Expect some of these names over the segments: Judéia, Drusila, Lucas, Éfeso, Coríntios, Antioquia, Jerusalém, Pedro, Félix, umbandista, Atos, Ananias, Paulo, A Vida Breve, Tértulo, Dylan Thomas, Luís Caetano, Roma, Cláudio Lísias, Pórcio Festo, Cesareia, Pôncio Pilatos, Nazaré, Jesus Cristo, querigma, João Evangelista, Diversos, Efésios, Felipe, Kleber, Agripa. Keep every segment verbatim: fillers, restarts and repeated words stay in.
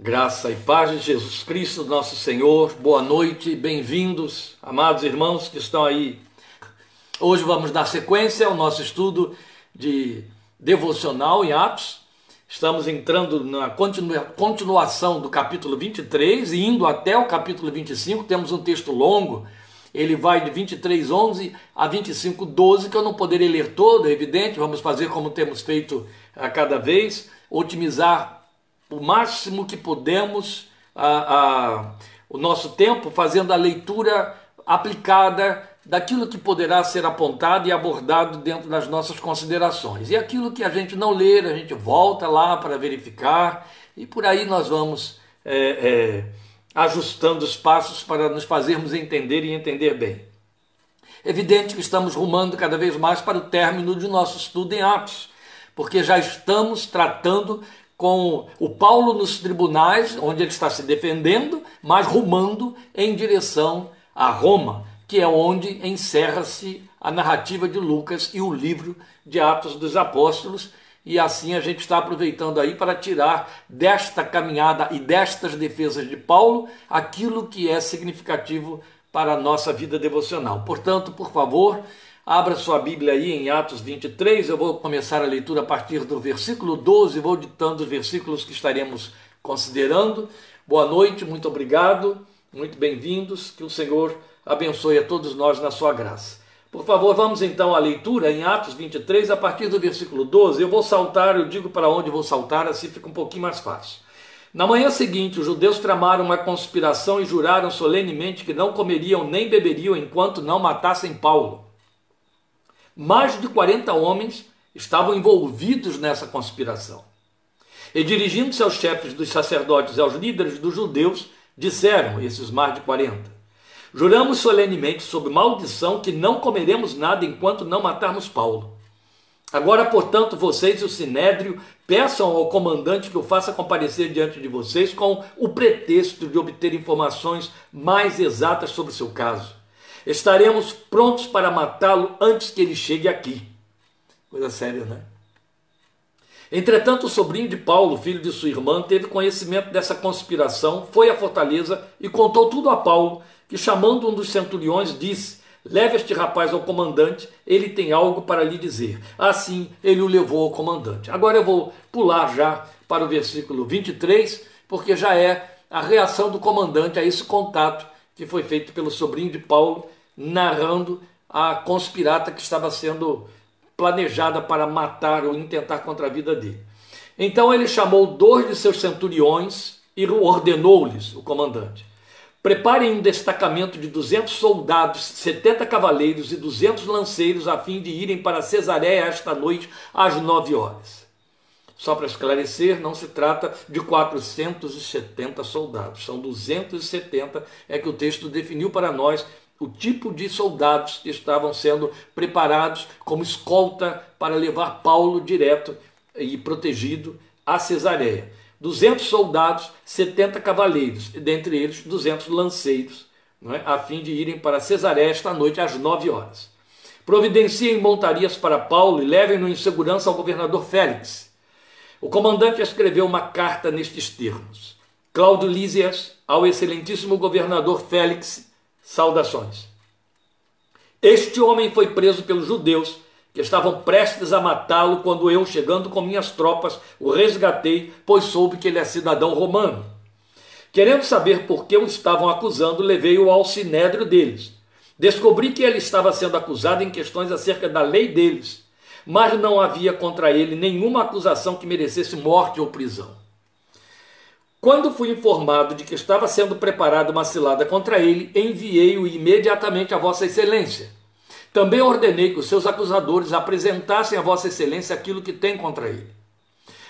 Graça e paz de Jesus Cristo, nosso Senhor. Boa noite, bem-vindos, amados irmãos que estão aí. Hoje vamos dar sequência ao nosso estudo de devocional em Atos. Estamos entrando na continu- continuação do capítulo vinte e três e indo até o capítulo vinte e cinco. Temos um texto longo, ele vai de vinte e três, onze a vinte e cinco, doze, que eu não poderei ler todo, é evidente. Vamos fazer como temos feito a cada vez, otimizar o máximo que podemos a, a, o nosso tempo, fazendo a leitura aplicada daquilo que poderá ser apontado e abordado dentro das nossas considerações. E aquilo que a gente não ler, a gente volta lá para verificar, e por aí nós vamos é, é, ajustando os passos para nos fazermos entender e entender bem. Evidente que estamos rumando cada vez mais para o término de nosso estudo em Atos, porque já estamos tratando com o Paulo nos tribunais, onde ele está se defendendo, mas rumando em direção a Roma, que é onde encerra-se a narrativa de Lucas e o livro de Atos dos Apóstolos. E assim a gente está aproveitando aí para tirar desta caminhada e destas defesas de Paulo aquilo que é significativo para a nossa vida devocional. Portanto, por favor, abra sua Bíblia aí em Atos vinte e três, eu vou começar a leitura a partir do versículo doze, vou ditando os versículos que estaremos considerando. Boa noite, muito obrigado, muito bem-vindos, que o Senhor abençoe a todos nós na sua graça. Por favor, vamos então à leitura em Atos vinte e três, a partir do versículo doze, eu vou saltar, eu digo para onde vou saltar, assim fica um pouquinho mais fácil. Na manhã seguinte, os judeus tramaram uma conspiração e juraram solenemente que não comeriam nem beberiam enquanto não matassem Paulo. Mais de quarenta homens estavam envolvidos nessa conspiração. E dirigindo-se aos chefes dos sacerdotes e aos líderes dos judeus, disseram, esses mais de quarenta, juramos solenemente sob maldição que não comeremos nada enquanto não matarmos Paulo. Agora, portanto, vocês e o Sinédrio peçam ao comandante que o faça comparecer diante de vocês com o pretexto de obter informações mais exatas sobre o seu caso. Estaremos prontos para matá-lo antes que ele chegue aqui. Coisa séria, né? Entretanto, o sobrinho de Paulo, filho de sua irmã, teve conhecimento dessa conspiração, foi à fortaleza e contou tudo a Paulo, que chamando um dos centuriões disse, leve este rapaz ao comandante, ele tem algo para lhe dizer. Assim, ele o levou ao comandante. Agora eu vou pular já para o versículo vinte e três, porque já é a reação do comandante a esse contato que foi feito pelo sobrinho de Paulo, narrando a conspirata que estava sendo planejada para matar ou intentar contra a vida dele. Então ele chamou dois de seus centuriões e ordenou-lhes, o comandante, preparem um destacamento de duzentos soldados, setenta cavaleiros e duzentos lanceiros a fim de irem para Cesareia esta noite às nove horas. Só para esclarecer, não se trata de quatrocentos e setenta soldados, são duzentos e setenta, é que o texto definiu para nós o tipo de soldados que estavam sendo preparados como escolta para levar Paulo direto e protegido a Cesareia. duzentos soldados, setenta cavaleiros, e dentre eles duzentos lanceiros, não é? A fim de irem para Cesareia esta noite às nove horas. Providenciem montarias para Paulo e levem-no em segurança ao governador Félix. O comandante escreveu uma carta nestes termos. Cláudio Lísias, ao excelentíssimo governador Félix, saudações. Este homem foi preso pelos judeus, que estavam prestes a matá-lo quando eu, chegando com minhas tropas, o resgatei, pois soube que ele é cidadão romano. Querendo saber por que o estavam acusando, levei-o ao sinédrio deles. Descobri que ele estava sendo acusado em questões acerca da lei deles, mas não havia contra ele nenhuma acusação que merecesse morte ou prisão. Quando fui informado de que estava sendo preparada uma cilada contra ele, enviei-o imediatamente a Vossa Excelência. Também ordenei que os seus acusadores apresentassem a Vossa Excelência aquilo que tem contra ele.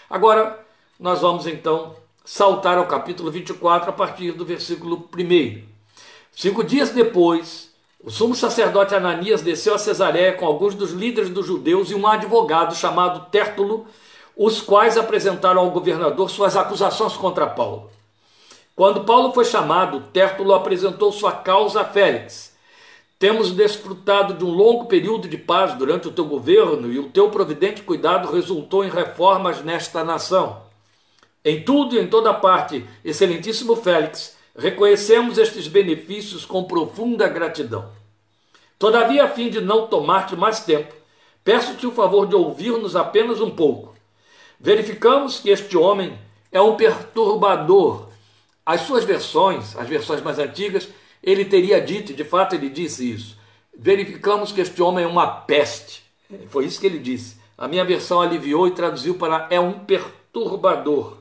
Agora, nós vamos então saltar ao capítulo vinte e quatro a partir do versículo primeiro. Cinco dias depois, o sumo sacerdote Ananias desceu a Cesareia com alguns dos líderes dos judeus e um advogado chamado Tértulo, os quais apresentaram ao governador suas acusações contra Paulo. Quando Paulo foi chamado, Tértulo apresentou sua causa a Félix. Temos desfrutado de um longo período de paz durante o teu governo e o teu providente cuidado resultou em reformas nesta nação. Em tudo e em toda parte, excelentíssimo Félix, reconhecemos estes benefícios com profunda gratidão. Todavia, a fim de não tomar-te mais tempo, peço-te o favor de ouvir-nos apenas um pouco. Verificamos que este homem é um perturbador. As suas versões, as versões mais antigas, ele teria dito, de fato ele disse isso. Verificamos que este homem é uma peste. Foi isso que ele disse. A minha versão aliviou e traduziu para é um perturbador,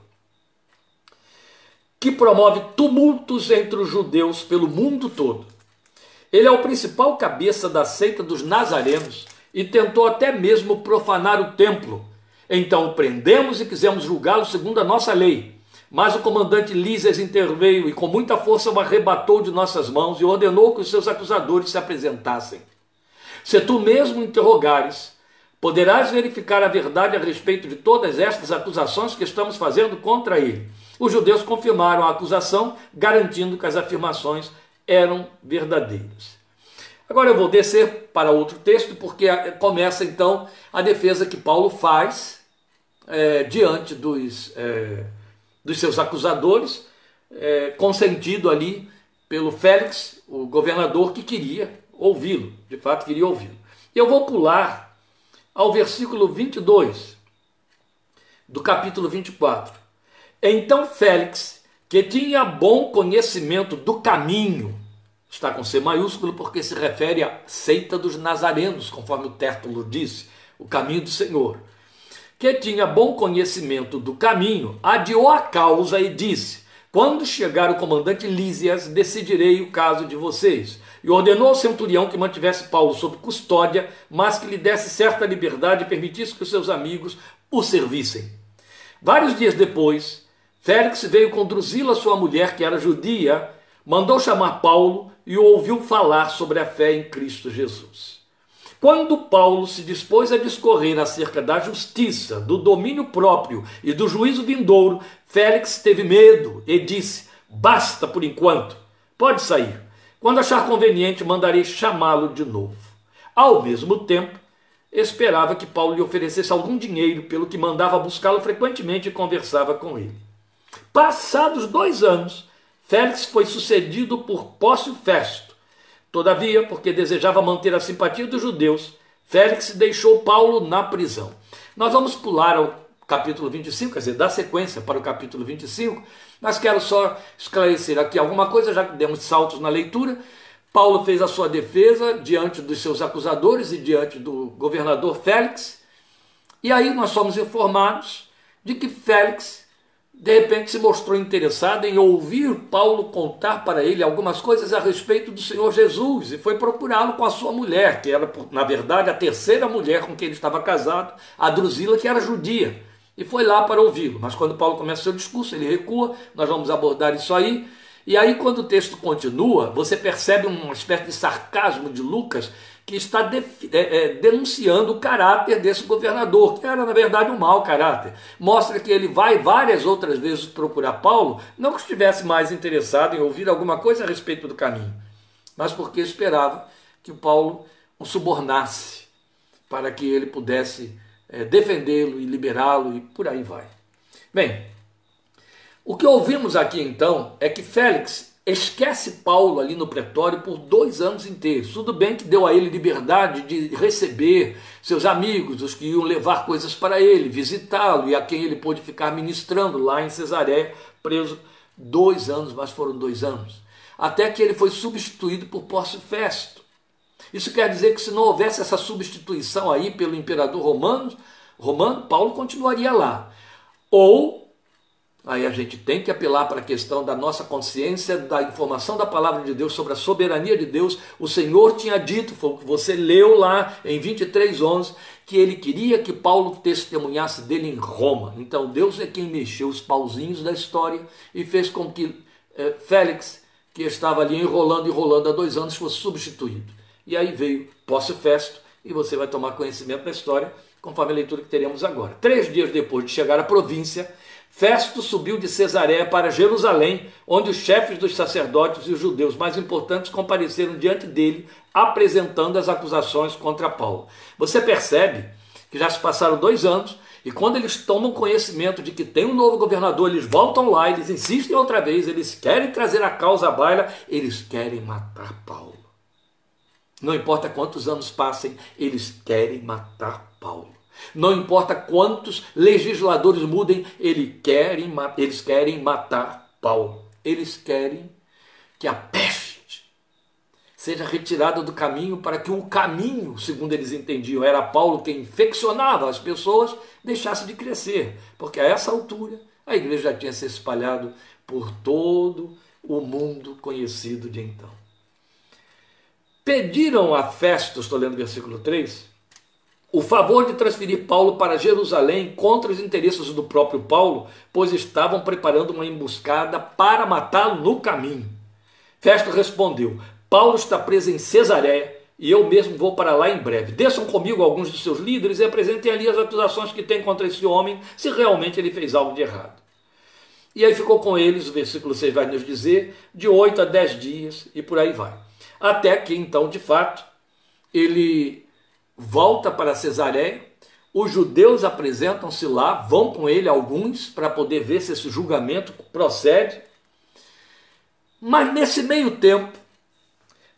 que promove tumultos entre os judeus pelo mundo todo. Ele é o principal cabeça da seita dos nazarenos e tentou até mesmo profanar o templo. Então o prendemos e quisemos julgá-lo segundo a nossa lei. Mas o comandante Lísias interveio e com muita força o arrebatou de nossas mãos e ordenou que os seus acusadores se apresentassem. Se tu mesmo interrogares, poderás verificar a verdade a respeito de todas estas acusações que estamos fazendo contra ele. Os judeus confirmaram a acusação, garantindo que as afirmações eram verdadeiras. Agora eu vou descer para outro texto, porque começa então a defesa que Paulo faz é, diante dos, é, dos seus acusadores, é, consentido ali pelo Félix, o governador, que queria ouvi-lo, de fato queria ouvi-lo. Eu vou pular ao versículo vinte e dois do capítulo vinte e quatro. Então Félix, que tinha bom conhecimento do caminho, está com C maiúsculo porque se refere à seita dos nazarenos, conforme o Tértulo disse, o caminho do Senhor, que tinha bom conhecimento do caminho, adiou a causa e disse, quando chegar o comandante Lísias, decidirei o caso de vocês. E ordenou ao centurião que mantivesse Paulo sob custódia, mas que lhe desse certa liberdade e permitisse que os seus amigos o servissem. Vários dias depois, Félix veio com Drusila, sua mulher, que era judia, mandou chamar Paulo e o ouviu falar sobre a fé em Cristo Jesus. Quando Paulo se dispôs a discorrer acerca da justiça, do domínio próprio e do juízo vindouro, Félix teve medo e disse, basta por enquanto, pode sair. Quando achar conveniente, mandarei chamá-lo de novo. Ao mesmo tempo, esperava que Paulo lhe oferecesse algum dinheiro, pelo que mandava buscá-lo frequentemente e conversava com ele. Passados dois anos, Félix foi sucedido por Pórcio Festo. Todavia, porque desejava manter a simpatia dos judeus, Félix deixou Paulo na prisão. Nós vamos pular ao capítulo vinte e cinco, quer dizer, dar sequência para o capítulo vinte e cinco, mas quero só esclarecer aqui alguma coisa, já que demos saltos na leitura. Paulo fez a sua defesa diante dos seus acusadores e diante do governador Félix, e aí nós somos informados de que Félix, de repente, se mostrou interessado em ouvir Paulo contar para ele algumas coisas a respeito do Senhor Jesus e foi procurá-lo com a sua mulher, que era, na verdade, a terceira mulher com quem ele estava casado, a Drusila, que era judia, e foi lá para ouvi-lo. Mas quando Paulo começa o seu discurso, ele recua, nós vamos abordar isso aí. E aí, quando o texto continua, você percebe uma espécie de sarcasmo de Lucas, que está de, é, é, denunciando o caráter desse governador, que era, na verdade, um mau caráter. Mostra que ele vai várias outras vezes procurar Paulo, não que estivesse mais interessado em ouvir alguma coisa a respeito do caminho, mas porque esperava que o Paulo o subornasse, para que ele pudesse é, defendê-lo e liberá-lo, e por aí vai. Bem, o que ouvimos aqui, então, é que Félix esquece Paulo ali no pretório por dois anos inteiros. Tudo bem que deu a ele liberdade de receber seus amigos, os que iam levar coisas para ele, visitá-lo, e a quem ele pôde ficar ministrando lá em Cesareia, preso dois anos, mas foram dois anos, até que ele foi substituído por Pórcio Festo. Isso quer dizer que se não houvesse essa substituição aí pelo imperador romano, romano Paulo continuaria lá. Ou, aí a gente tem que apelar para a questão da nossa consciência, da informação da palavra de Deus sobre a soberania de Deus. O Senhor tinha dito, foi o que você leu lá em vinte e três, onze, que ele queria que Paulo testemunhasse dele em Roma. Então Deus é quem mexeu os pauzinhos da história e fez com que é, Félix, que estava ali enrolando e enrolando há dois anos, fosse substituído. E aí veio Pórcio Festo, e você vai tomar conhecimento da história conforme a leitura que teremos agora. Três dias depois de chegar à província, Festo subiu de Cesareia para Jerusalém, onde os chefes dos sacerdotes e os judeus mais importantes compareceram diante dele, apresentando as acusações contra Paulo. Você percebe que já se passaram dois anos E quando eles tomam conhecimento de que tem um novo governador, eles voltam lá, eles insistem outra vez, eles querem trazer a causa à baila, eles querem matar Paulo. Não importa quantos anos passem, eles querem matar Paulo. Não importa quantos legisladores mudem, eles querem, eles querem matar Paulo. Eles querem que a peste seja retirada do caminho, para que o caminho, segundo eles entendiam, era Paulo quem infeccionava as pessoas, deixasse de crescer. Porque a essa altura a igreja já tinha se espalhado por todo o mundo conhecido de então. Pediram a Festo, estou lendo o versículo três... o favor de transferir Paulo para Jerusalém contra os interesses do próprio Paulo, pois estavam preparando uma emboscada para matá-lo no caminho. Festo respondeu: Paulo está preso em Cesareia e eu mesmo vou para lá em breve. Desçam comigo alguns de seus líderes e apresentem ali as acusações que tem contra esse homem, se realmente ele fez algo de errado. E aí ficou com eles, o versículo seis vai nos dizer, de oito a dez dias e por aí vai. Até que então, de fato, ele volta para Cesareia, os judeus apresentam-se lá, vão com ele alguns para poder ver se esse julgamento procede. Mas nesse meio tempo,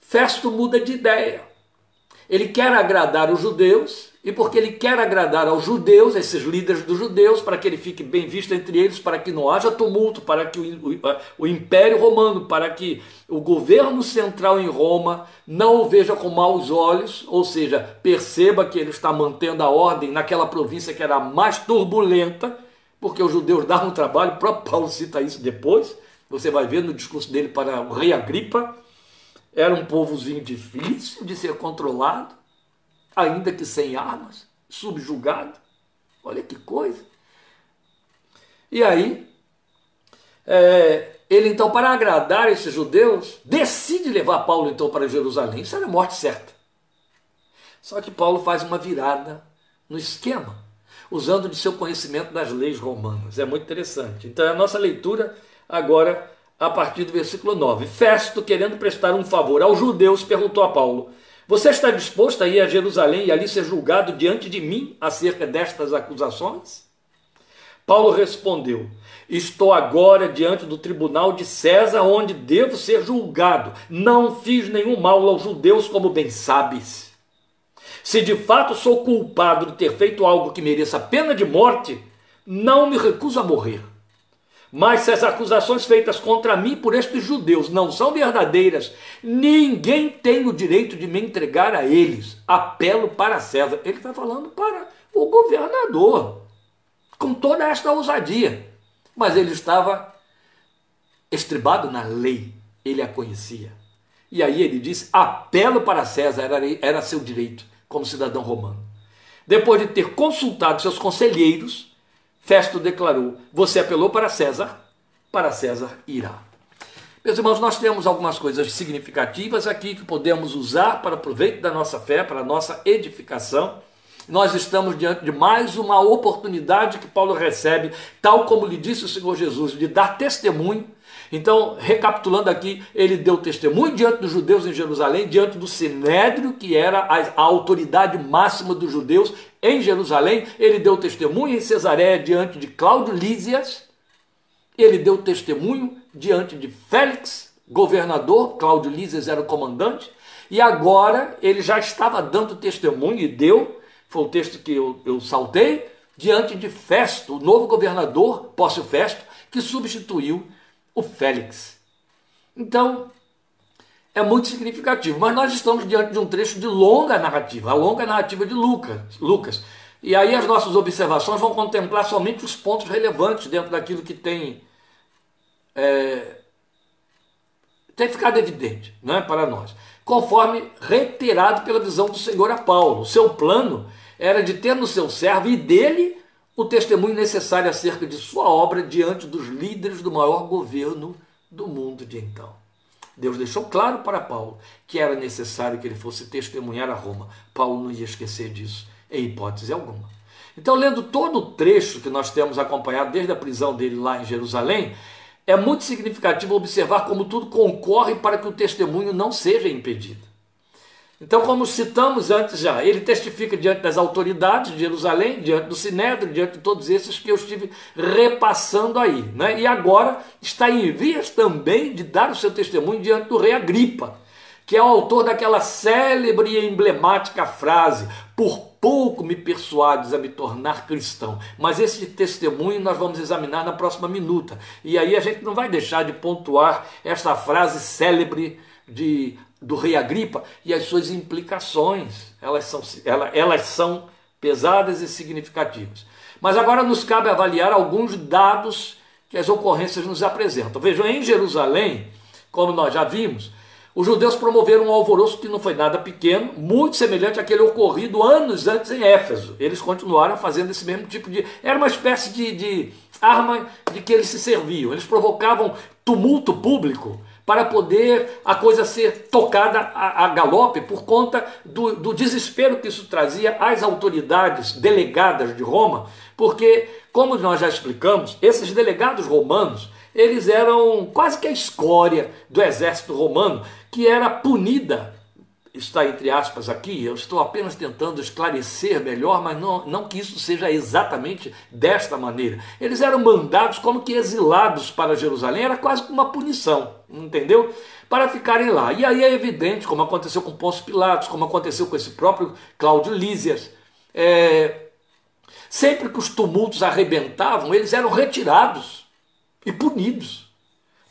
Festo muda de ideia. Ele quer agradar os judeus, e porque ele quer agradar aos judeus, esses líderes dos judeus, para que ele fique bem visto entre eles, para que não haja tumulto, para que o, o, o Império Romano, para que o governo central em Roma não o veja com maus olhos, ou seja, perceba que ele está mantendo a ordem naquela província que era mais turbulenta, porque os judeus davam trabalho, o próprio Paulo cita isso depois, você vai ver no discurso dele para o rei Agripa, era um povozinho difícil de ser controlado, ainda que sem armas, subjugado. Olha que coisa. E aí, é, ele então, para agradar esses judeus, decide levar Paulo então para Jerusalém. Isso era a morte certa. Só que Paulo faz uma virada no esquema, usando de seu conhecimento das leis romanas. É muito interessante. Então, a nossa leitura agora, a partir do versículo nove. Festo, querendo prestar um favor aos judeus, perguntou a Paulo: você está disposto a ir a Jerusalém e ali ser julgado diante de mim acerca destas acusações? Paulo respondeu: estou agora diante do tribunal de César, onde devo ser julgado. Não fiz nenhum mal aos judeus, como bem sabes. Se de fato sou culpado de ter feito algo que mereça pena de morte, não me recuso a morrer. Mas se as acusações feitas contra mim por estes judeus não são verdadeiras, ninguém tem o direito de me entregar a eles. Apelo para César. Ele está falando para o governador, com toda esta ousadia. Mas ele estava estribado na lei, ele a conhecia. E aí ele disse: apelo para César, era, era seu direito como cidadão romano. Depois de ter consultado seus conselheiros, Festo declarou: você apelou para César, para César irá. Meus irmãos, nós temos algumas coisas significativas aqui que podemos usar para o proveito da nossa fé, para a nossa edificação. Nós estamos diante de mais uma oportunidade que Paulo recebe, tal como lhe disse o Senhor Jesus, de dar testemunho. Então, recapitulando aqui, ele deu testemunho diante dos judeus em Jerusalém, diante do Sinédrio, que era a autoridade máxima dos judeus em Jerusalém. Ele deu testemunho em Cesareia diante de Cláudio Lísias. Ele deu testemunho diante de Félix, governador. Cláudio Lísias era o comandante. E agora ele já estava dando testemunho e deu, foi o texto que eu, eu saltei, diante de Festo, o novo governador, Pórcio Festo, que substituiu o Félix. Então, é muito significativo. Mas nós estamos diante de um trecho de longa narrativa, a longa narrativa de Lucas. Lucas. E aí as nossas observações vão contemplar somente os pontos relevantes dentro daquilo que tem, é, tem ficado evidente, né, para nós. Conforme reiterado pela visão do Senhor a Paulo. O seu plano era de ter no seu servo e dele o testemunho necessário acerca de sua obra diante dos líderes do maior governo do mundo de então. Deus deixou claro para Paulo que era necessário que ele fosse testemunhar a Roma. Paulo não ia esquecer disso, em hipótese alguma. Então, lendo todo o trecho que nós temos acompanhado desde a prisão dele lá em Jerusalém, é muito significativo observar como tudo concorre para que o testemunho não seja impedido. Então, como citamos antes já, ele testifica diante das autoridades de Jerusalém, diante do Sinédrio, diante de todos esses que eu estive repassando aí, né? E agora está em vias também de dar o seu testemunho diante do rei Agripa, que é o autor daquela célebre e emblemática frase: por pouco me persuades a me tornar cristão. Mas esse testemunho nós vamos examinar na próxima minuta, e aí a gente não vai deixar de pontuar esta frase célebre de do rei Agripa e as suas implicações. Elas são, ela, elas são pesadas e significativas. Mas agora nos cabe avaliar alguns dados que as ocorrências nos apresentam. Vejam, em Jerusalém, como nós já vimos, os judeus promoveram um alvoroço que não foi nada pequeno, muito semelhante àquele ocorrido anos antes em Éfeso. Eles continuaram fazendo esse mesmo tipo de... Era uma espécie de, de arma de que eles se serviam. Eles provocavam tumulto público para poder a coisa ser tocada a, a galope, por conta do, do desespero que isso trazia às autoridades delegadas de Roma, porque, como nós já explicamos, esses delegados romanos, eles eram quase que a escória do exército romano, que era punida, está entre aspas aqui, eu estou apenas tentando esclarecer melhor, mas não, não que isso seja exatamente desta maneira. Eles eram mandados como que exilados para Jerusalém, era quase uma punição, entendeu? Para ficarem lá. E aí é evidente, como aconteceu com Pôncio Pilatos, como aconteceu com esse próprio Cláudio Lísias, é... sempre que os tumultos arrebentavam, eles eram retirados e punidos.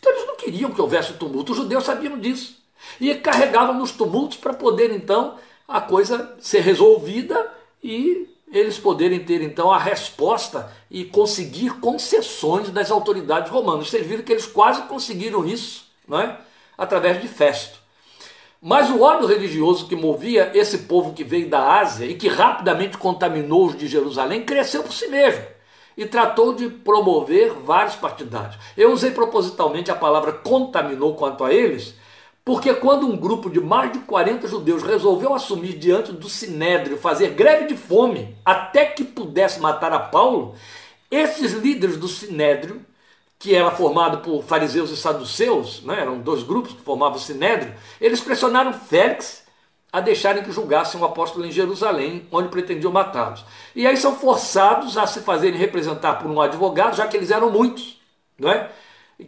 Então eles não queriam que houvesse tumulto, os judeus sabiam disso. E carregavam nos tumultos para poder, então, a coisa ser resolvida e eles poderem ter, então, a resposta e conseguir concessões das autoridades romanas. Vocês viram que eles quase conseguiram isso, não é? Através de Festo. Mas o ódio religioso que movia esse povo que veio da Ásia e que rapidamente contaminou os de Jerusalém cresceu por si mesmo e tratou de promover vários partidários. Eu usei propositalmente a palavra contaminou quanto a eles, porque quando um grupo de mais de quarenta judeus resolveu assumir diante do Sinédrio, fazer greve de fome, até que pudesse matar a Paulo, esses líderes do Sinédrio, que era formado por fariseus e saduceus, né, eram dois grupos que formavam o Sinédrio, eles pressionaram Félix a deixarem que julgassem um apóstolo em Jerusalém, onde pretendiam matá-los. E aí são forçados a se fazerem representar por um advogado, já que eles eram muitos, né,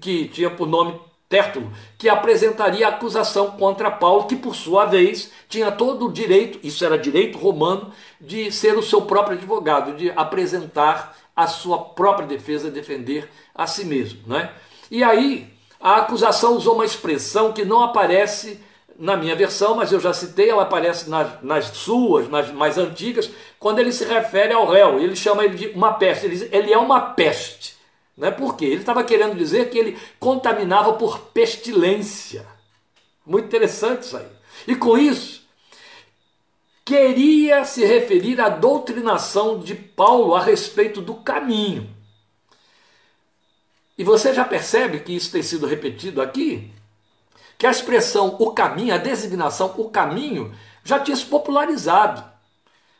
que tinha por nome Tértulo, que apresentaria a acusação contra Paulo, que por sua vez tinha todo o direito, isso era direito romano, de ser o seu próprio advogado, de apresentar a sua própria defesa, defender a si mesmo, né? E aí a acusação usou uma expressão que não aparece na minha versão, mas eu já citei, ela aparece nas, nas suas, nas mais antigas, quando ele se refere ao réu, ele chama ele de uma peste, ele, ele é uma peste. Não é porque ele estava querendo dizer que ele contaminava por pestilência. Muito interessante isso aí. E com isso, queria se referir à doutrinação de Paulo a respeito do caminho. E você já percebe que isso tem sido repetido aqui? Que a expressão o caminho, a designação o caminho, já tinha se popularizado.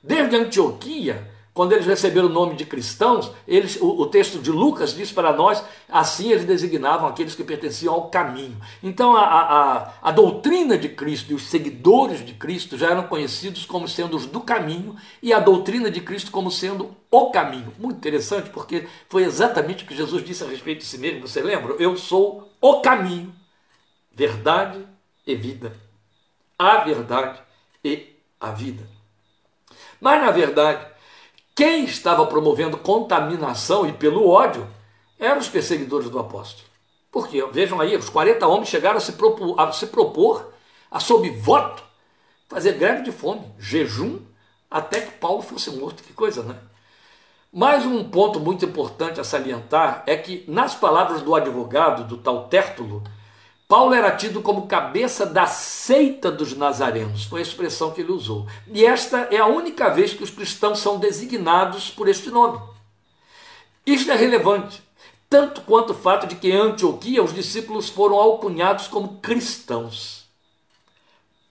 Desde Antioquia, quando eles receberam o nome de cristãos, eles, o, o texto de Lucas diz para nós, assim eles designavam aqueles que pertenciam ao caminho. Então a, a, a doutrina de Cristo e os seguidores de Cristo já eram conhecidos como sendo os do caminho, e a doutrina de Cristo como sendo o caminho. Muito interessante, porque foi exatamente o que Jesus disse a respeito de si mesmo, você lembra? Eu sou o caminho, verdade e vida. A verdade e a vida. Mas na verdade, quem estava promovendo contaminação e pelo ódio eram os perseguidores do apóstolo. Porque, vejam aí, os quarenta homens chegaram a se propor, a, se propor, a sob voto, fazer greve de fome, jejum, até que Paulo fosse morto. Que coisa, né? Mas um ponto muito importante a salientar é que, nas palavras do advogado, do tal Tértulo, Paulo era tido como cabeça da seita dos nazarenos, foi a expressão que ele usou. E esta é a única vez que os cristãos são designados por este nome. Isto é relevante, tanto quanto o fato de que em Antioquia os discípulos foram alcunhados como cristãos.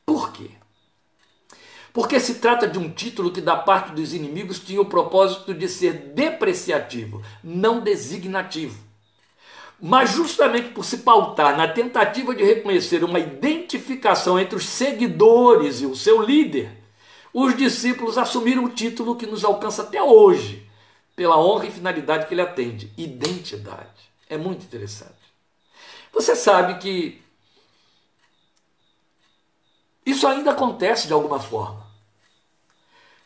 Por quê? Porque se trata de um título que da parte dos inimigos tinha o propósito de ser depreciativo, não designativo. Mas justamente por se pautar na tentativa de reconhecer uma identificação entre os seguidores e o seu líder, os discípulos assumiram o título que nos alcança até hoje, pela honra e finalidade que ele atende, identidade. É muito interessante. Você sabe que isso ainda acontece de alguma forma.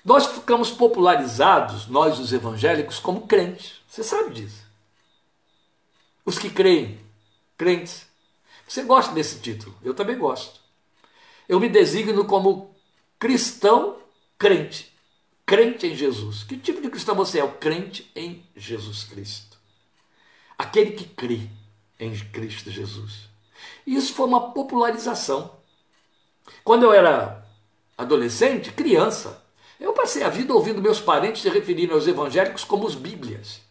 Nós ficamos popularizados, nós os evangélicos, como crentes. Você sabe disso. Os que creem, crentes. Você gosta desse título? Eu também gosto. Eu me designo como cristão crente. Crente em Jesus. Que tipo de cristão você é? O crente em Jesus Cristo. Aquele que crê em Cristo Jesus. E isso foi uma popularização. Quando eu era adolescente, criança, eu passei a vida ouvindo meus parentes se referirem aos evangélicos como os bíblias.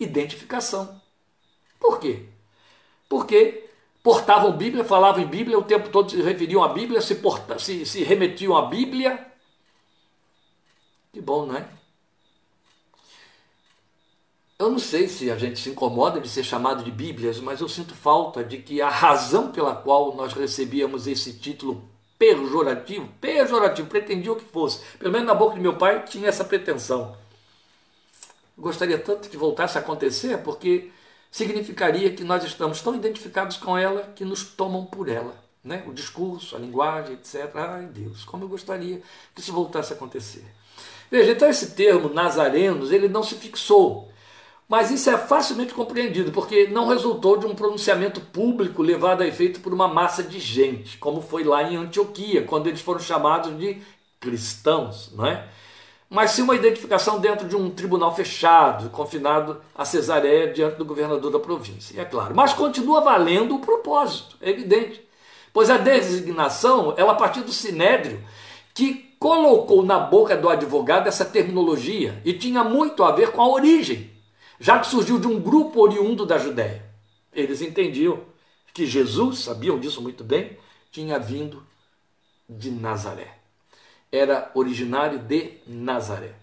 Identificação. Por quê? Porque portavam Bíblia, falavam em Bíblia, o tempo todo se referiam à Bíblia, se, porta, se, se remetiam à Bíblia. Que bom, não é? Eu não sei se a gente se incomoda de ser chamado de Bíblias, mas eu sinto falta de que a razão pela qual nós recebíamos esse título pejorativo, pejorativo, pretendia o que fosse. Pelo menos na boca de meu pai tinha essa pretensão. Gostaria tanto que voltasse a acontecer, porque significaria que nós estamos tão identificados com ela que nos tomam por ela, né? O discurso, a linguagem, etcétera. Ai, Deus, como eu gostaria que isso voltasse a acontecer. Veja, então esse termo, nazarenos, ele não se fixou, mas isso é facilmente compreendido, porque não resultou de um pronunciamento público levado a efeito por uma massa de gente, como foi lá em Antioquia, quando eles foram chamados de cristãos, não é? Mas sim uma identificação dentro de um tribunal fechado, confinado a Cesareia, diante do governador da província, é claro. Mas continua valendo o propósito, é evidente. Pois a designação, ela partiu do Sinédrio, que colocou na boca do advogado essa terminologia, e tinha muito a ver com a origem, já que surgiu de um grupo oriundo da Judéia. Eles entendiam que Jesus, sabiam disso muito bem, tinha vindo de Nazaré. Era originário de Nazaré.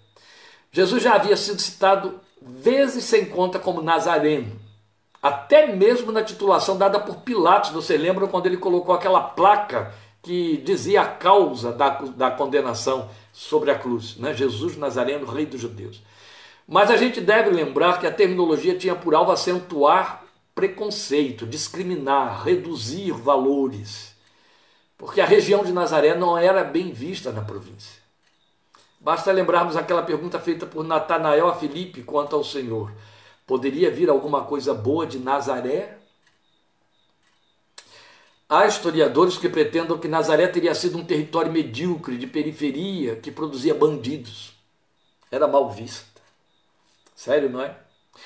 Jesus já havia sido citado vezes sem conta como nazareno, até mesmo na titulação dada por Pilatos. Você lembra quando ele colocou aquela placa que dizia a causa da, da condenação sobre a cruz, né? Jesus Nazareno, Rei dos Judeus. Mas a gente deve lembrar que a terminologia tinha por alvo acentuar preconceito, discriminar, reduzir valores, porque a região de Nazaré não era bem vista na província. Basta lembrarmos aquela pergunta feita por Natanael a Felipe quanto ao Senhor. Poderia vir alguma coisa boa de Nazaré? Há historiadores que pretendam que Nazaré teria sido um território medíocre, de periferia, que produzia bandidos. Era mal vista. Sério, não é?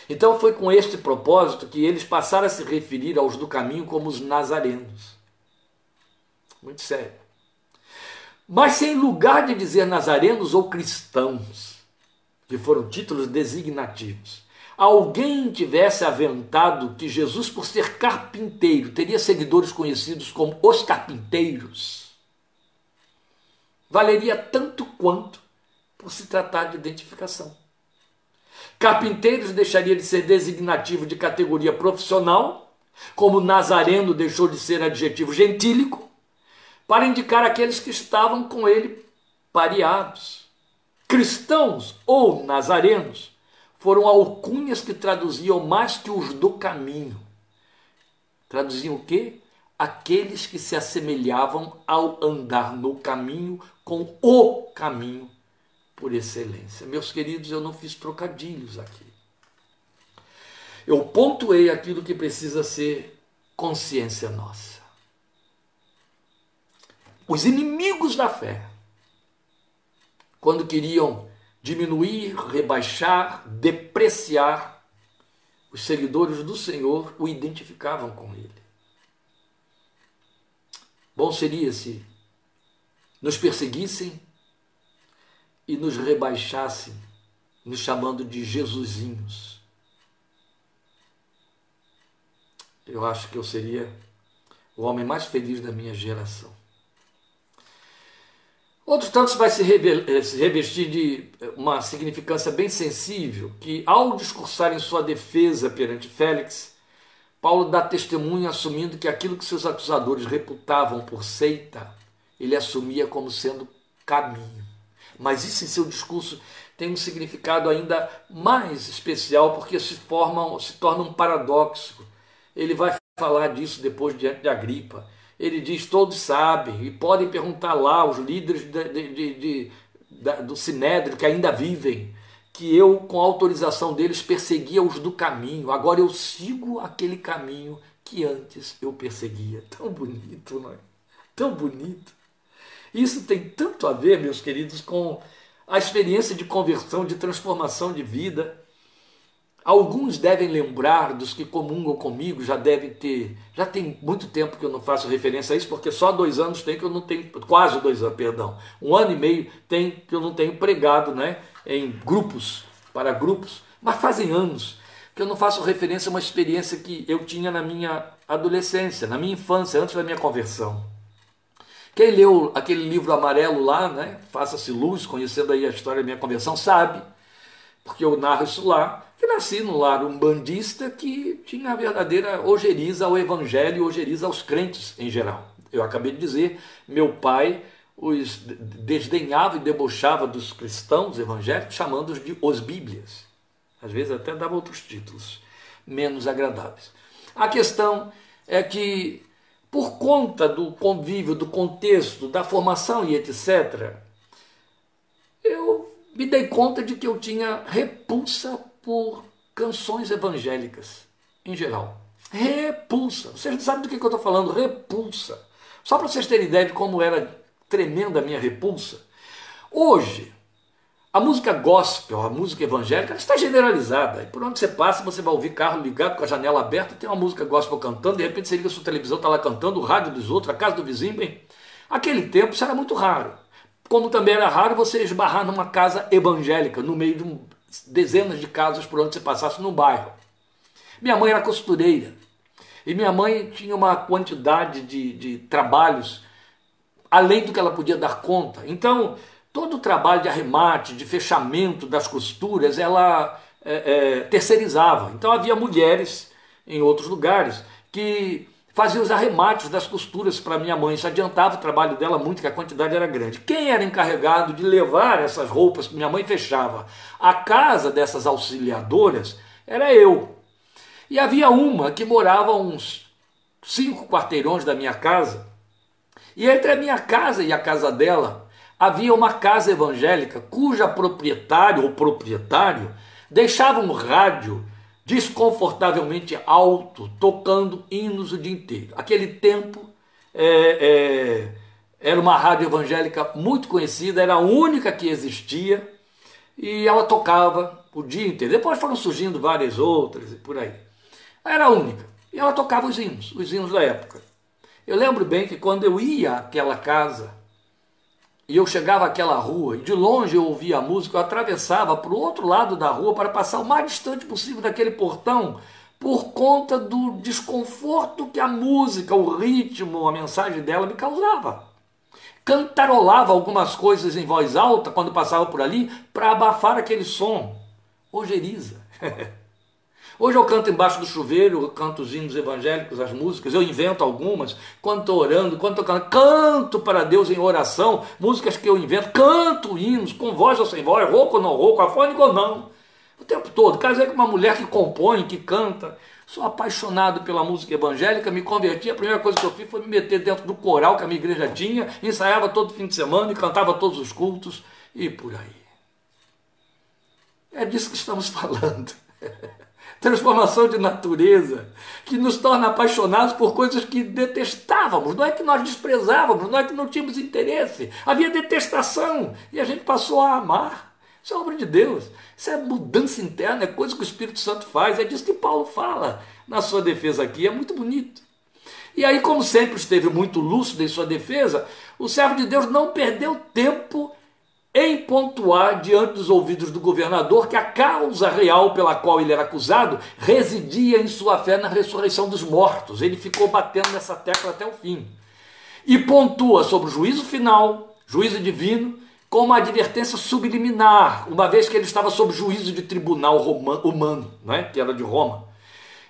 Então foi com este propósito que eles passaram a se referir aos do caminho como os nazarenos. Muito sério. Mas sem lugar de dizer nazarenos ou cristãos, que foram títulos designativos, alguém tivesse aventado que Jesus, por ser carpinteiro, teria seguidores conhecidos como os carpinteiros, valeria tanto quanto por se tratar de identificação. Carpinteiros deixaria de ser designativo de categoria profissional, como nazareno deixou de ser adjetivo gentílico, para indicar aqueles que estavam com ele pareados. Cristãos ou nazarenos foram alcunhas que traduziam mais que os do caminho. Traduziam o quê? Aqueles que se assemelhavam ao andar no caminho com o caminho por excelência. Meus queridos, eu não fiz trocadilhos aqui. Eu pontuei aquilo que precisa ser consciência nossa. Os inimigos da fé, quando queriam diminuir, rebaixar, depreciar os seguidores do Senhor, o identificavam com ele. Bom seria se nos perseguissem e nos rebaixassem, nos chamando de Jesusinhos. Eu acho que eu seria o homem mais feliz da minha geração. Outro tanto vai se revestir de uma significância bem sensível, que ao discursar em sua defesa perante Félix, Paulo dá testemunho assumindo que aquilo que seus acusadores reputavam por seita, ele assumia como sendo caminho. Mas isso em seu discurso tem um significado ainda mais especial, porque se, forma, se torna um paradoxo. Ele vai falar disso depois diante de Agripa. Ele diz, todos sabem, e podem perguntar lá os líderes de, de, de, de, da, do Sinédrio que ainda vivem, que eu, com a autorização deles, perseguia os do caminho. Agora eu sigo aquele caminho que antes eu perseguia. Tão bonito, não é? Tão bonito. Isso tem tanto a ver, meus queridos, com a experiência de conversão, de transformação de vida. Alguns devem lembrar, dos que comungam comigo, já devem ter... Já tem muito tempo que eu não faço referência a isso, porque só dois anos tem que eu não tenho... Quase dois anos, perdão. Um ano e meio tem que eu não tenho pregado, né? Em grupos, para grupos. Mas fazem anos que eu não faço referência a uma experiência que eu tinha na minha adolescência, na minha infância, antes da minha conversão. Quem leu aquele livro amarelo lá, né? Faça-se Luz, conhecendo aí a história da minha conversão, sabe, porque eu narro isso lá, que nasci no lar umbandista que tinha a verdadeira ojeriza ao evangelho, ojeriza aos crentes em geral. Eu acabei de dizer, meu pai os desdenhava e debochava dos cristãos evangélicos, chamando-os de os bíblias. Às vezes até dava outros títulos menos agradáveis. A questão é que, por conta do convívio, do contexto, da formação e etcétera, eu me dei conta de que eu tinha repulsa por canções evangélicas, em geral. Repulsa. Vocês sabem do que eu estou falando, repulsa. Só para vocês terem ideia de como era tremenda a minha repulsa. Hoje, a música gospel, a música evangélica, está generalizada. E por onde você passa, você vai ouvir carro ligado com a janela aberta, tem uma música gospel cantando, de repente você liga a sua televisão, está lá cantando, o rádio dos outros, a casa do vizinho, bem. Aquele tempo isso era muito raro. Como também era raro você esbarrar numa casa evangélica, no meio de um, dezenas de casas por onde você passasse no bairro. Minha mãe era costureira. E minha mãe tinha uma quantidade de, de trabalhos além do que ela podia dar conta. Então, todo o trabalho de arremate, de fechamento das costuras, ela é, é, terceirizava. Então, havia mulheres em outros lugares que faziam os arremates das costuras para minha mãe. Isso adiantava o trabalho dela muito, que a quantidade era grande. Quem era encarregado de levar essas roupas que minha mãe fechava a casa dessas auxiliadoras era eu. E havia uma que morava uns cinco quarteirões da minha casa. E entre a minha casa e a casa dela, havia uma casa evangélica cuja proprietário ou proprietário deixava um rádio desconfortavelmente alto, tocando hinos o dia inteiro. Aquele tempo é, é, era uma rádio evangélica muito conhecida, era a única que existia e ela tocava o dia inteiro. Depois foram surgindo várias outras e por aí. Era a única. E ela tocava os hinos, os hinos da época. Eu lembro bem que quando eu ia àquela casa e eu chegava àquela rua e de longe eu ouvia a música, eu atravessava para o outro lado da rua para passar o mais distante possível daquele portão por conta do desconforto que a música, o ritmo, a mensagem dela me causava. Cantarolava algumas coisas em voz alta quando passava por ali para abafar aquele som. Ojeriza. Hoje eu canto embaixo do chuveiro, eu canto os hinos evangélicos, as músicas, eu invento algumas, quando estou orando, quando estou cantando, canto para Deus em oração, músicas que eu invento, canto hinos, com voz ou sem voz, rouco ou não rouco, afônico ou não, o tempo todo. Casei com uma mulher que compõe, que canta, sou apaixonado pela música evangélica, me converti, a primeira coisa que eu fiz foi me meter dentro do coral que a minha igreja tinha, ensaiava todo fim de semana e cantava todos os cultos e por aí. É disso que estamos falando. Transformação de natureza, que nos torna apaixonados por coisas que detestávamos. Não é que nós desprezávamos, não é que não tínhamos interesse. Havia detestação e a gente passou a amar. Isso é obra de Deus. Isso é mudança interna, é coisa que o Espírito Santo faz. É disso que Paulo fala na sua defesa aqui. É muito bonito. E aí, como sempre esteve muito lúcido em sua defesa, o servo de Deus não perdeu tempo em pontuar diante dos ouvidos do governador que a causa real pela qual ele era acusado residia em sua fé na ressurreição dos mortos. Ele ficou batendo nessa tecla até o fim. E pontua sobre o juízo final, juízo divino, com uma advertência subliminar, uma vez que ele estava sob juízo de tribunal romano, humano, né, que era de Roma.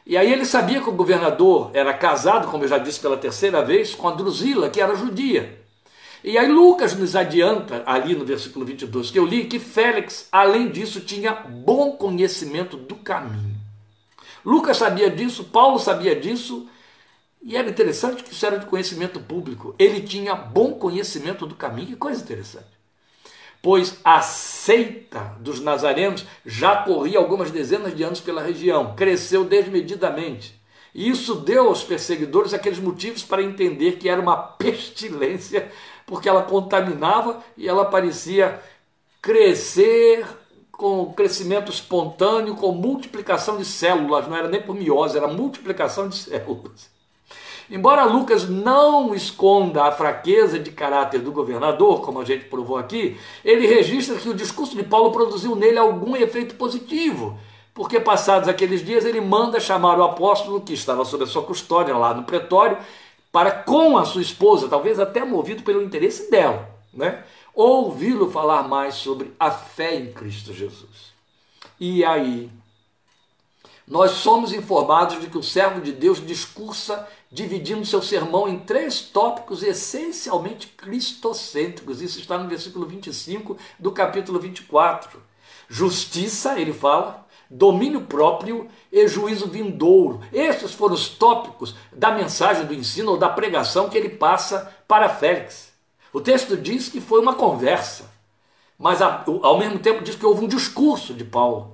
E aí ele sabia que o governador era casado, como eu já disse pela terceira vez, com a Drusila, que era judia. E aí Lucas nos adianta, ali no versículo vinte e dois que eu li, que Félix, além disso, tinha bom conhecimento do caminho. Lucas sabia disso, Paulo sabia disso, e era interessante que isso era de conhecimento público. Ele tinha bom conhecimento do caminho, que coisa interessante. Pois a seita dos nazarenos já corria algumas dezenas de anos pela região, cresceu desmedidamente. E isso deu aos perseguidores aqueles motivos para entender que era uma pestilência, porque ela contaminava e ela parecia crescer com crescimento espontâneo, com multiplicação de células, não era nem por miose, era multiplicação de células. Embora Lucas não esconda a fraqueza de caráter do governador, como a gente provou aqui, ele registra que o discurso de Paulo produziu nele algum efeito positivo, porque passados aqueles dias ele manda chamar o apóstolo, que estava sob a sua custódia lá no pretório, para com a sua esposa, talvez até movido pelo interesse dela, né, ouvi-lo falar mais sobre a fé em Cristo Jesus. E aí, nós somos informados de que o servo de Deus discursa dividindo seu sermão em três tópicos essencialmente cristocêntricos. Isso está no versículo vinte e cinco do capítulo vinte e quatro. Justiça, ele fala, domínio próprio e juízo vindouro. Esses foram os tópicos da mensagem, do ensino ou da pregação que ele passa para Félix. O texto diz que foi uma conversa, mas ao mesmo tempo diz que houve um discurso de Paulo.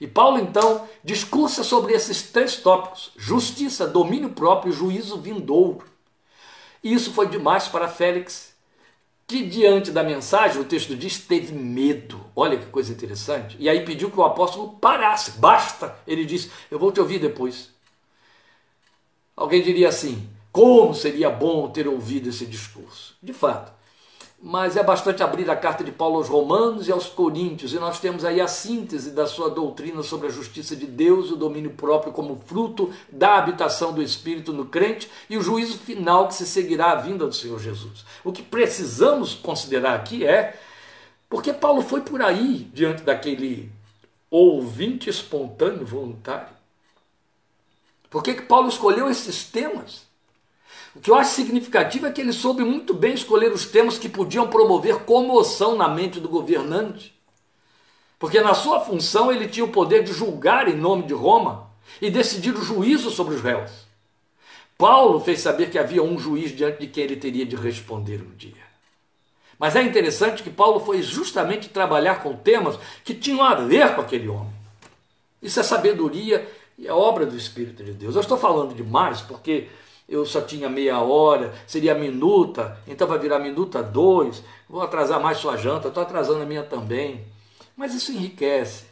E Paulo, então, discursa sobre esses três tópicos: justiça, domínio próprio e juízo vindouro. E isso foi demais para Félix, que diante da mensagem, o texto diz, teve medo. Olha que coisa interessante. E aí pediu que o apóstolo parasse. Basta, ele disse, eu vou te ouvir depois. Alguém diria assim, como seria bom ter ouvido esse discurso? De fato. Mas é bastante abrir a carta de Paulo aos Romanos e aos Coríntios, e nós temos aí a síntese da sua doutrina sobre a justiça de Deus, o domínio próprio como fruto da habitação do Espírito no crente, e o juízo final que se seguirá à vinda do Senhor Jesus. O que precisamos considerar aqui é, porque Paulo foi por aí, diante daquele ouvinte espontâneo, voluntário, por que que Paulo escolheu esses temas? O que eu acho significativo é que ele soube muito bem escolher os temas que podiam promover comoção na mente do governante. Porque na sua função ele tinha o poder de julgar em nome de Roma e decidir o juízo sobre os réus. Paulo fez saber que havia um juiz diante de quem ele teria de responder um dia. Mas é interessante que Paulo foi justamente trabalhar com temas que tinham a ver com aquele homem. Isso é sabedoria e é obra do Espírito de Deus. Eu estou falando demais porque eu só tinha meia hora, seria minuta, então vai virar minuta dois, vou atrasar mais sua janta, estou atrasando a minha também. Mas isso enriquece.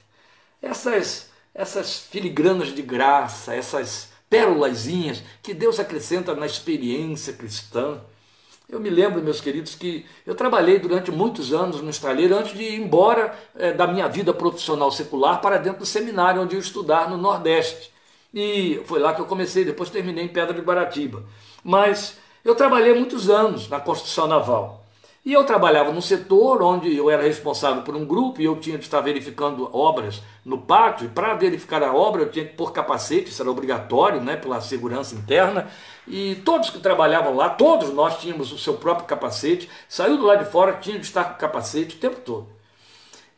Essas, essas filigranas de graça, essas pérolazinhas que Deus acrescenta na experiência cristã. Eu me lembro, meus queridos, que eu trabalhei durante muitos anos no estaleiro antes de ir embora é, da minha vida profissional secular para dentro do seminário onde eu ia estudar no Nordeste. E foi lá que eu comecei, depois terminei em Pedra de Guaratiba. Mas eu trabalhei muitos anos na construção naval. E eu trabalhava num setor onde eu era responsável por um grupo e eu tinha de estar verificando obras no pátio. E para verificar a obra eu tinha que pôr capacete, isso era obrigatório, né, pela segurança interna. E todos que trabalhavam lá, todos nós tínhamos o seu próprio capacete. Saiu do lado de fora, tinha de estar com capacete o tempo todo.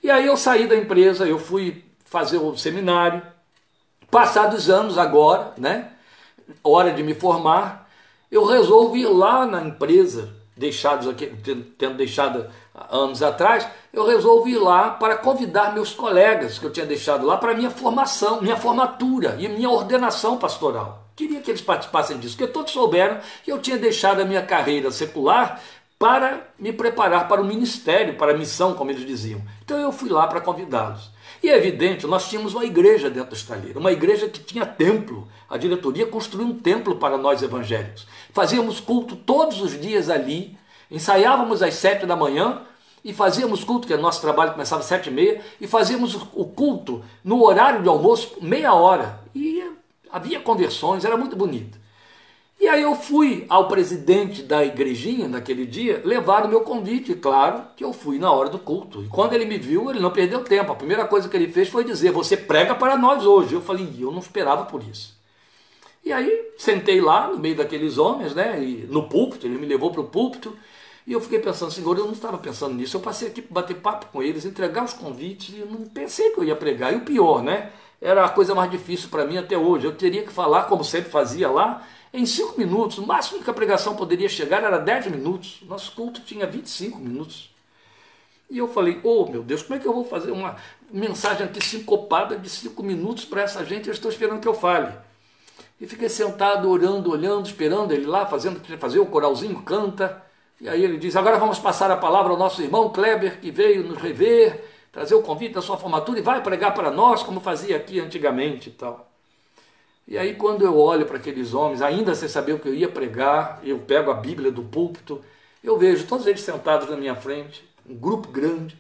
E aí eu saí da empresa, eu fui fazer o seminário. Passados anos agora, né, hora de me formar, eu resolvo ir lá na empresa, deixados aqui, tendo deixado anos atrás, eu resolvo ir lá para convidar meus colegas que eu tinha deixado lá para minha formação, minha formatura e minha ordenação pastoral. Queria que eles participassem disso, porque todos souberam que eu tinha deixado a minha carreira secular para me preparar para o ministério, para a missão, como eles diziam. Então eu fui lá para convidá-los. E é evidente, nós tínhamos uma igreja dentro do estaleiro, uma igreja que tinha templo. A diretoria construiu um templo para nós evangélicos. Fazíamos culto todos os dias ali, ensaiávamos às sete da manhã e fazíamos culto, que o nosso trabalho começava às sete e meia, e fazíamos o culto no horário de almoço, meia hora. E havia conversões, era muito bonito. E aí eu fui ao presidente da igrejinha naquele dia levar o meu convite, e claro que eu fui na hora do culto. E quando ele me viu, ele não perdeu tempo. A primeira coisa que ele fez foi dizer, você prega para nós hoje. Eu falei, eu não esperava por isso. E aí sentei lá no meio daqueles homens, né? E no púlpito, ele me levou para o púlpito. E eu fiquei pensando, Senhor, eu não estava pensando nisso. Eu passei aqui para bater papo com eles, entregar os convites, e eu não pensei que eu ia pregar. E o pior, né? Era a coisa mais difícil para mim até hoje. Eu teria que falar, como sempre fazia lá, em cinco minutos. O máximo que a pregação poderia chegar era dez minutos. Nosso culto tinha vinte e cinco minutos. E eu falei, oh meu Deus, como é que eu vou fazer uma mensagem aqui sincopada de cinco minutos para essa gente? Eu estou esperando que eu fale. E fiquei sentado, orando, olhando, esperando ele lá, fazendo o que fazer, o coralzinho canta. E aí ele diz, agora vamos passar a palavra ao nosso irmão Kleber, que veio nos rever, trazer o convite da sua formatura e vai pregar para nós, como fazia aqui antigamente e tal. E aí quando eu olho para aqueles homens, ainda sem saber o que eu ia pregar, eu pego a Bíblia do púlpito, eu vejo todos eles sentados na minha frente, um grupo grande,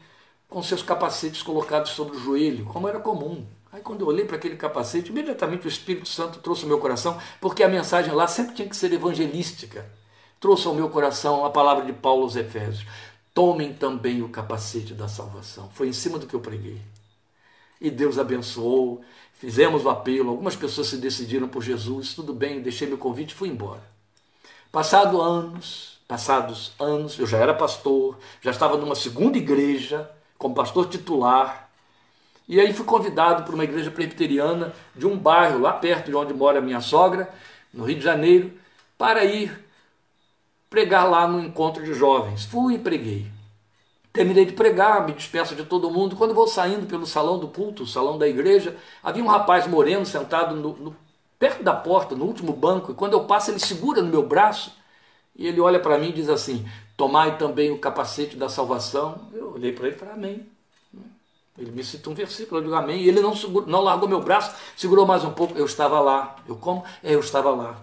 com seus capacetes colocados sobre o joelho, como era comum. Aí quando eu olhei para aquele capacete, imediatamente o Espírito Santo trouxe ao meu coração, porque a mensagem lá sempre tinha que ser evangelística. Trouxe ao meu coração a palavra de Paulo aos Efésios. Tomem também o capacete da salvação. Foi em cima do que eu preguei. E Deus abençoou, fizemos o apelo, algumas pessoas se decidiram por Jesus, tudo bem, deixei meu convite e fui embora. Passado anos, passados anos, eu já era pastor, já estava numa segunda igreja, como pastor titular, e aí fui convidado para uma igreja presbiteriana de um bairro lá perto de onde mora a minha sogra, no Rio de Janeiro, para ir pregar lá no encontro de jovens. Fui e preguei. Terminei de pregar, me despeço de todo mundo. Quando vou saindo pelo salão do culto, o salão da igreja, havia um rapaz moreno sentado no, no, perto da porta, no último banco, e quando eu passo ele segura no meu braço, e ele olha para mim e diz assim, tomai também o capacete da salvação. Eu olhei para ele e falei, amém. Ele me cita um versículo, eu digo amém. E ele não, segura, não largou meu braço, segurou mais um pouco. Eu estava lá. Eu como? É, eu estava lá.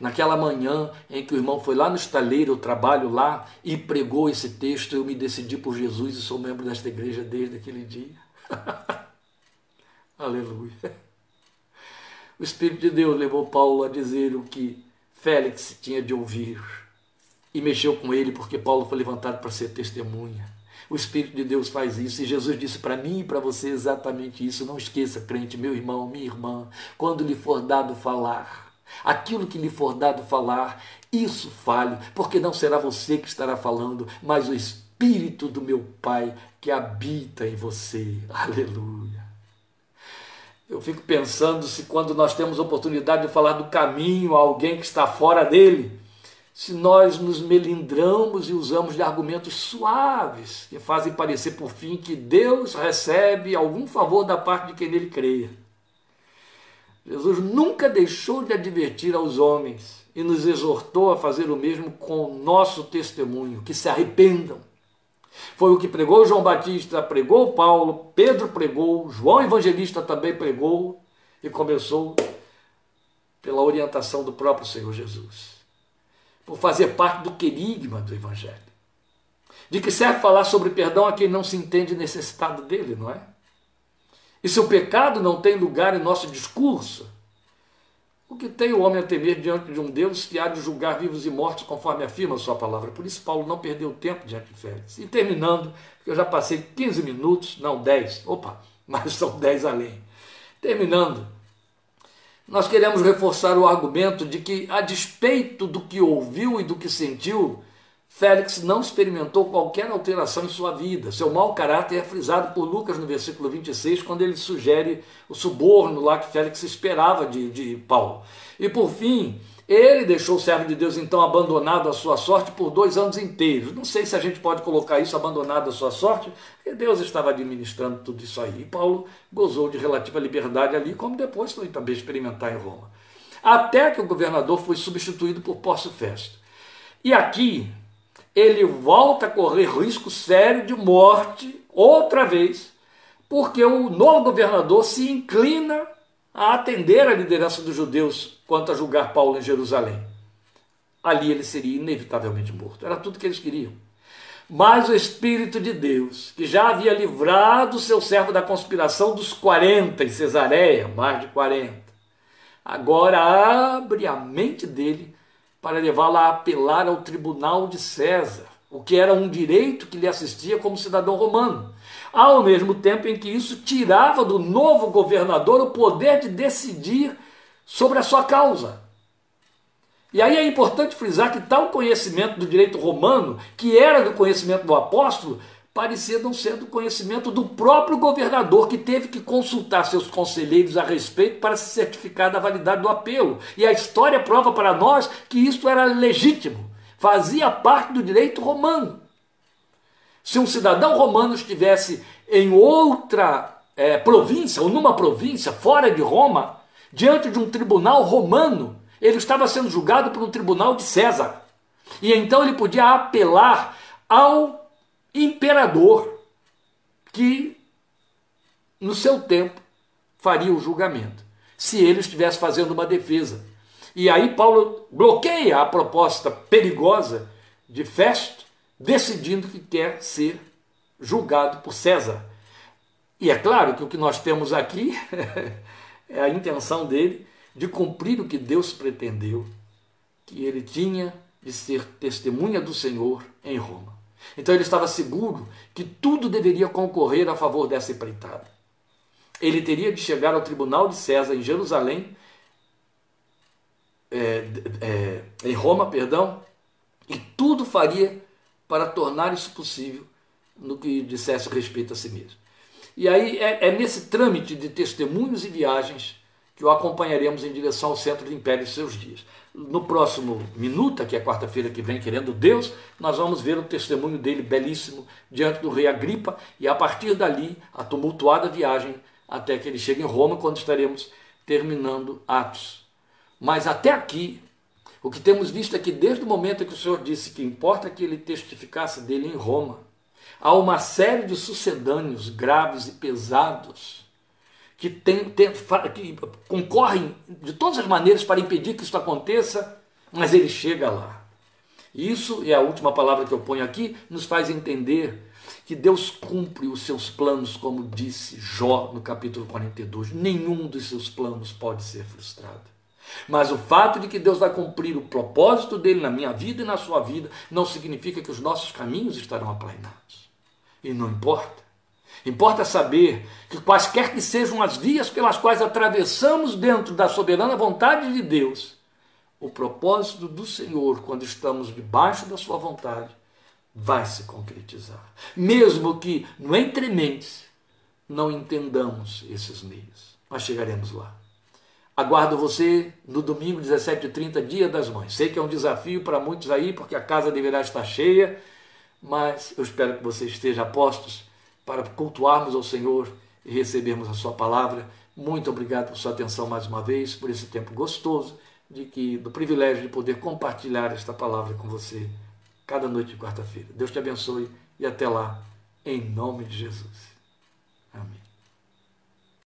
Naquela manhã em que o irmão foi lá no estaleiro, eu trabalho lá, e pregou esse texto, eu me decidi por Jesus e sou membro desta igreja desde aquele dia. Aleluia. O Espírito de Deus levou Paulo a dizer o que Félix tinha de ouvir e mexeu com ele, porque Paulo foi levantado para ser testemunha. O Espírito de Deus faz isso, e Jesus disse para mim e para você exatamente isso. Não esqueça, crente, meu irmão, minha irmã, quando lhe for dado falar, aquilo que lhe for dado falar, isso fale, porque não será você que estará falando, mas o Espírito do meu Pai que habita em você. Aleluia. Eu fico pensando se quando nós temos oportunidade de falar do caminho a alguém que está fora dele, se nós nos melindramos e usamos de argumentos suaves que fazem parecer por fim que Deus recebe algum favor da parte de quem nele creia. Jesus nunca deixou de advertir aos homens e nos exortou a fazer o mesmo com o nosso testemunho, que se arrependam. Foi o que pregou João Batista, pregou Paulo, Pedro pregou, João Evangelista também pregou, e começou pela orientação do próprio Senhor Jesus, por fazer parte do querigma do Evangelho. De que serve falar sobre perdão a quem não se entende necessitado dele, não é? E se o pecado não tem lugar em nosso discurso, o que tem o homem a temer diante de um Deus que há de julgar vivos e mortos, conforme afirma a sua palavra? Por isso Paulo não perdeu tempo diante de Félix. E terminando, porque eu já passei quinze minutos, não dez, opa, mas são dez além. Terminando, nós queremos reforçar o argumento de que, a despeito do que ouviu e do que sentiu, Félix não experimentou qualquer alteração em sua vida. Seu mau caráter é frisado por Lucas no versículo vinte e seis, quando ele sugere o suborno lá que Félix esperava de, de Paulo. E por fim, ele deixou o servo de Deus então abandonado à sua sorte por dois anos inteiros. Não sei se a gente pode colocar isso, abandonado à sua sorte, porque Deus estava administrando tudo isso aí. E Paulo gozou de relativa liberdade ali, como depois foi também experimentar em Roma. Até que o governador foi substituído por Pórcio Festo. E aqui ele volta a correr risco sério de morte outra vez, porque o novo governador se inclina a atender à liderança dos judeus quanto a julgar Paulo em Jerusalém. Ali ele seria inevitavelmente morto. Era tudo que eles queriam. Mas o Espírito de Deus, que já havia livrado seu servo da conspiração dos quarenta em Cesareia, mais de quarenta, agora abre a mente dele para levá-la a apelar ao tribunal de César, o que era um direito que lhe assistia como cidadão romano, ao mesmo tempo em que isso tirava do novo governador o poder de decidir sobre a sua causa. E aí é importante frisar que tal conhecimento do direito romano, que era do conhecimento do apóstolo, parecia não ser do conhecimento do próprio governador, que teve que consultar seus conselheiros a respeito para se certificar da validade do apelo. E a história prova para nós que isto era legítimo, fazia parte do direito romano. Se um cidadão romano estivesse em outra é, província, ou numa província fora de Roma, diante de um tribunal romano, ele estava sendo julgado por um tribunal de César. E então ele podia apelar ao imperador que, no seu tempo, faria o julgamento, se ele estivesse fazendo uma defesa. E aí Paulo bloqueia a proposta perigosa de Festo, decidindo que quer ser julgado por César. E é claro que o que nós temos aqui é a intenção dele de cumprir o que Deus pretendeu, que ele tinha de ser testemunha do Senhor em Roma. Então ele estava seguro que tudo deveria concorrer a favor dessa empreitada. Ele teria de chegar ao tribunal de César em Jerusalém, é, é, em Roma, perdão, e tudo faria para tornar isso possível no que dissesse respeito a si mesmo. E aí é, é nesse trâmite de testemunhos e viagens que o acompanharemos em direção ao centro do império de seus dias. No próximo Minuta, que é quarta-feira que vem, querendo Deus, nós vamos ver o testemunho dele belíssimo diante do rei Agripa, e a partir dali a tumultuada viagem até que ele chegue em Roma, quando estaremos terminando Atos. Mas até aqui, o que temos visto é que desde o momento que o Senhor disse que importa que ele testificasse dele em Roma, há uma série de sucedâneos graves e pesados que, tem, tem, que concorrem de todas as maneiras para impedir que isso aconteça, mas ele chega lá. Isso, e a última palavra que eu ponho aqui, nos faz entender que Deus cumpre os seus planos, como disse Jó no capítulo quarenta e dois. Nenhum dos seus planos pode ser frustrado. Mas o fato de que Deus vai cumprir o propósito dele na minha vida e na sua vida não significa que os nossos caminhos estarão aplainados. E não importa. Importa saber que quaisquer que sejam as vias pelas quais atravessamos dentro da soberana vontade de Deus, o propósito do Senhor, quando estamos debaixo da sua vontade, vai se concretizar. Mesmo que no entrementes não entendamos esses meios, mas chegaremos lá. Aguardo você no domingo, dezessete e trinta, Dia das Mães. Sei que é um desafio para muitos aí, porque a casa deverá estar cheia, mas eu espero que você esteja a postos para cultuarmos ao Senhor e recebermos a sua palavra. Muito obrigado por sua atenção mais uma vez, por esse tempo gostoso, de que, do privilégio de poder compartilhar esta palavra com você cada noite de quarta-feira. Deus te abençoe e até lá, em nome de Jesus. Amém.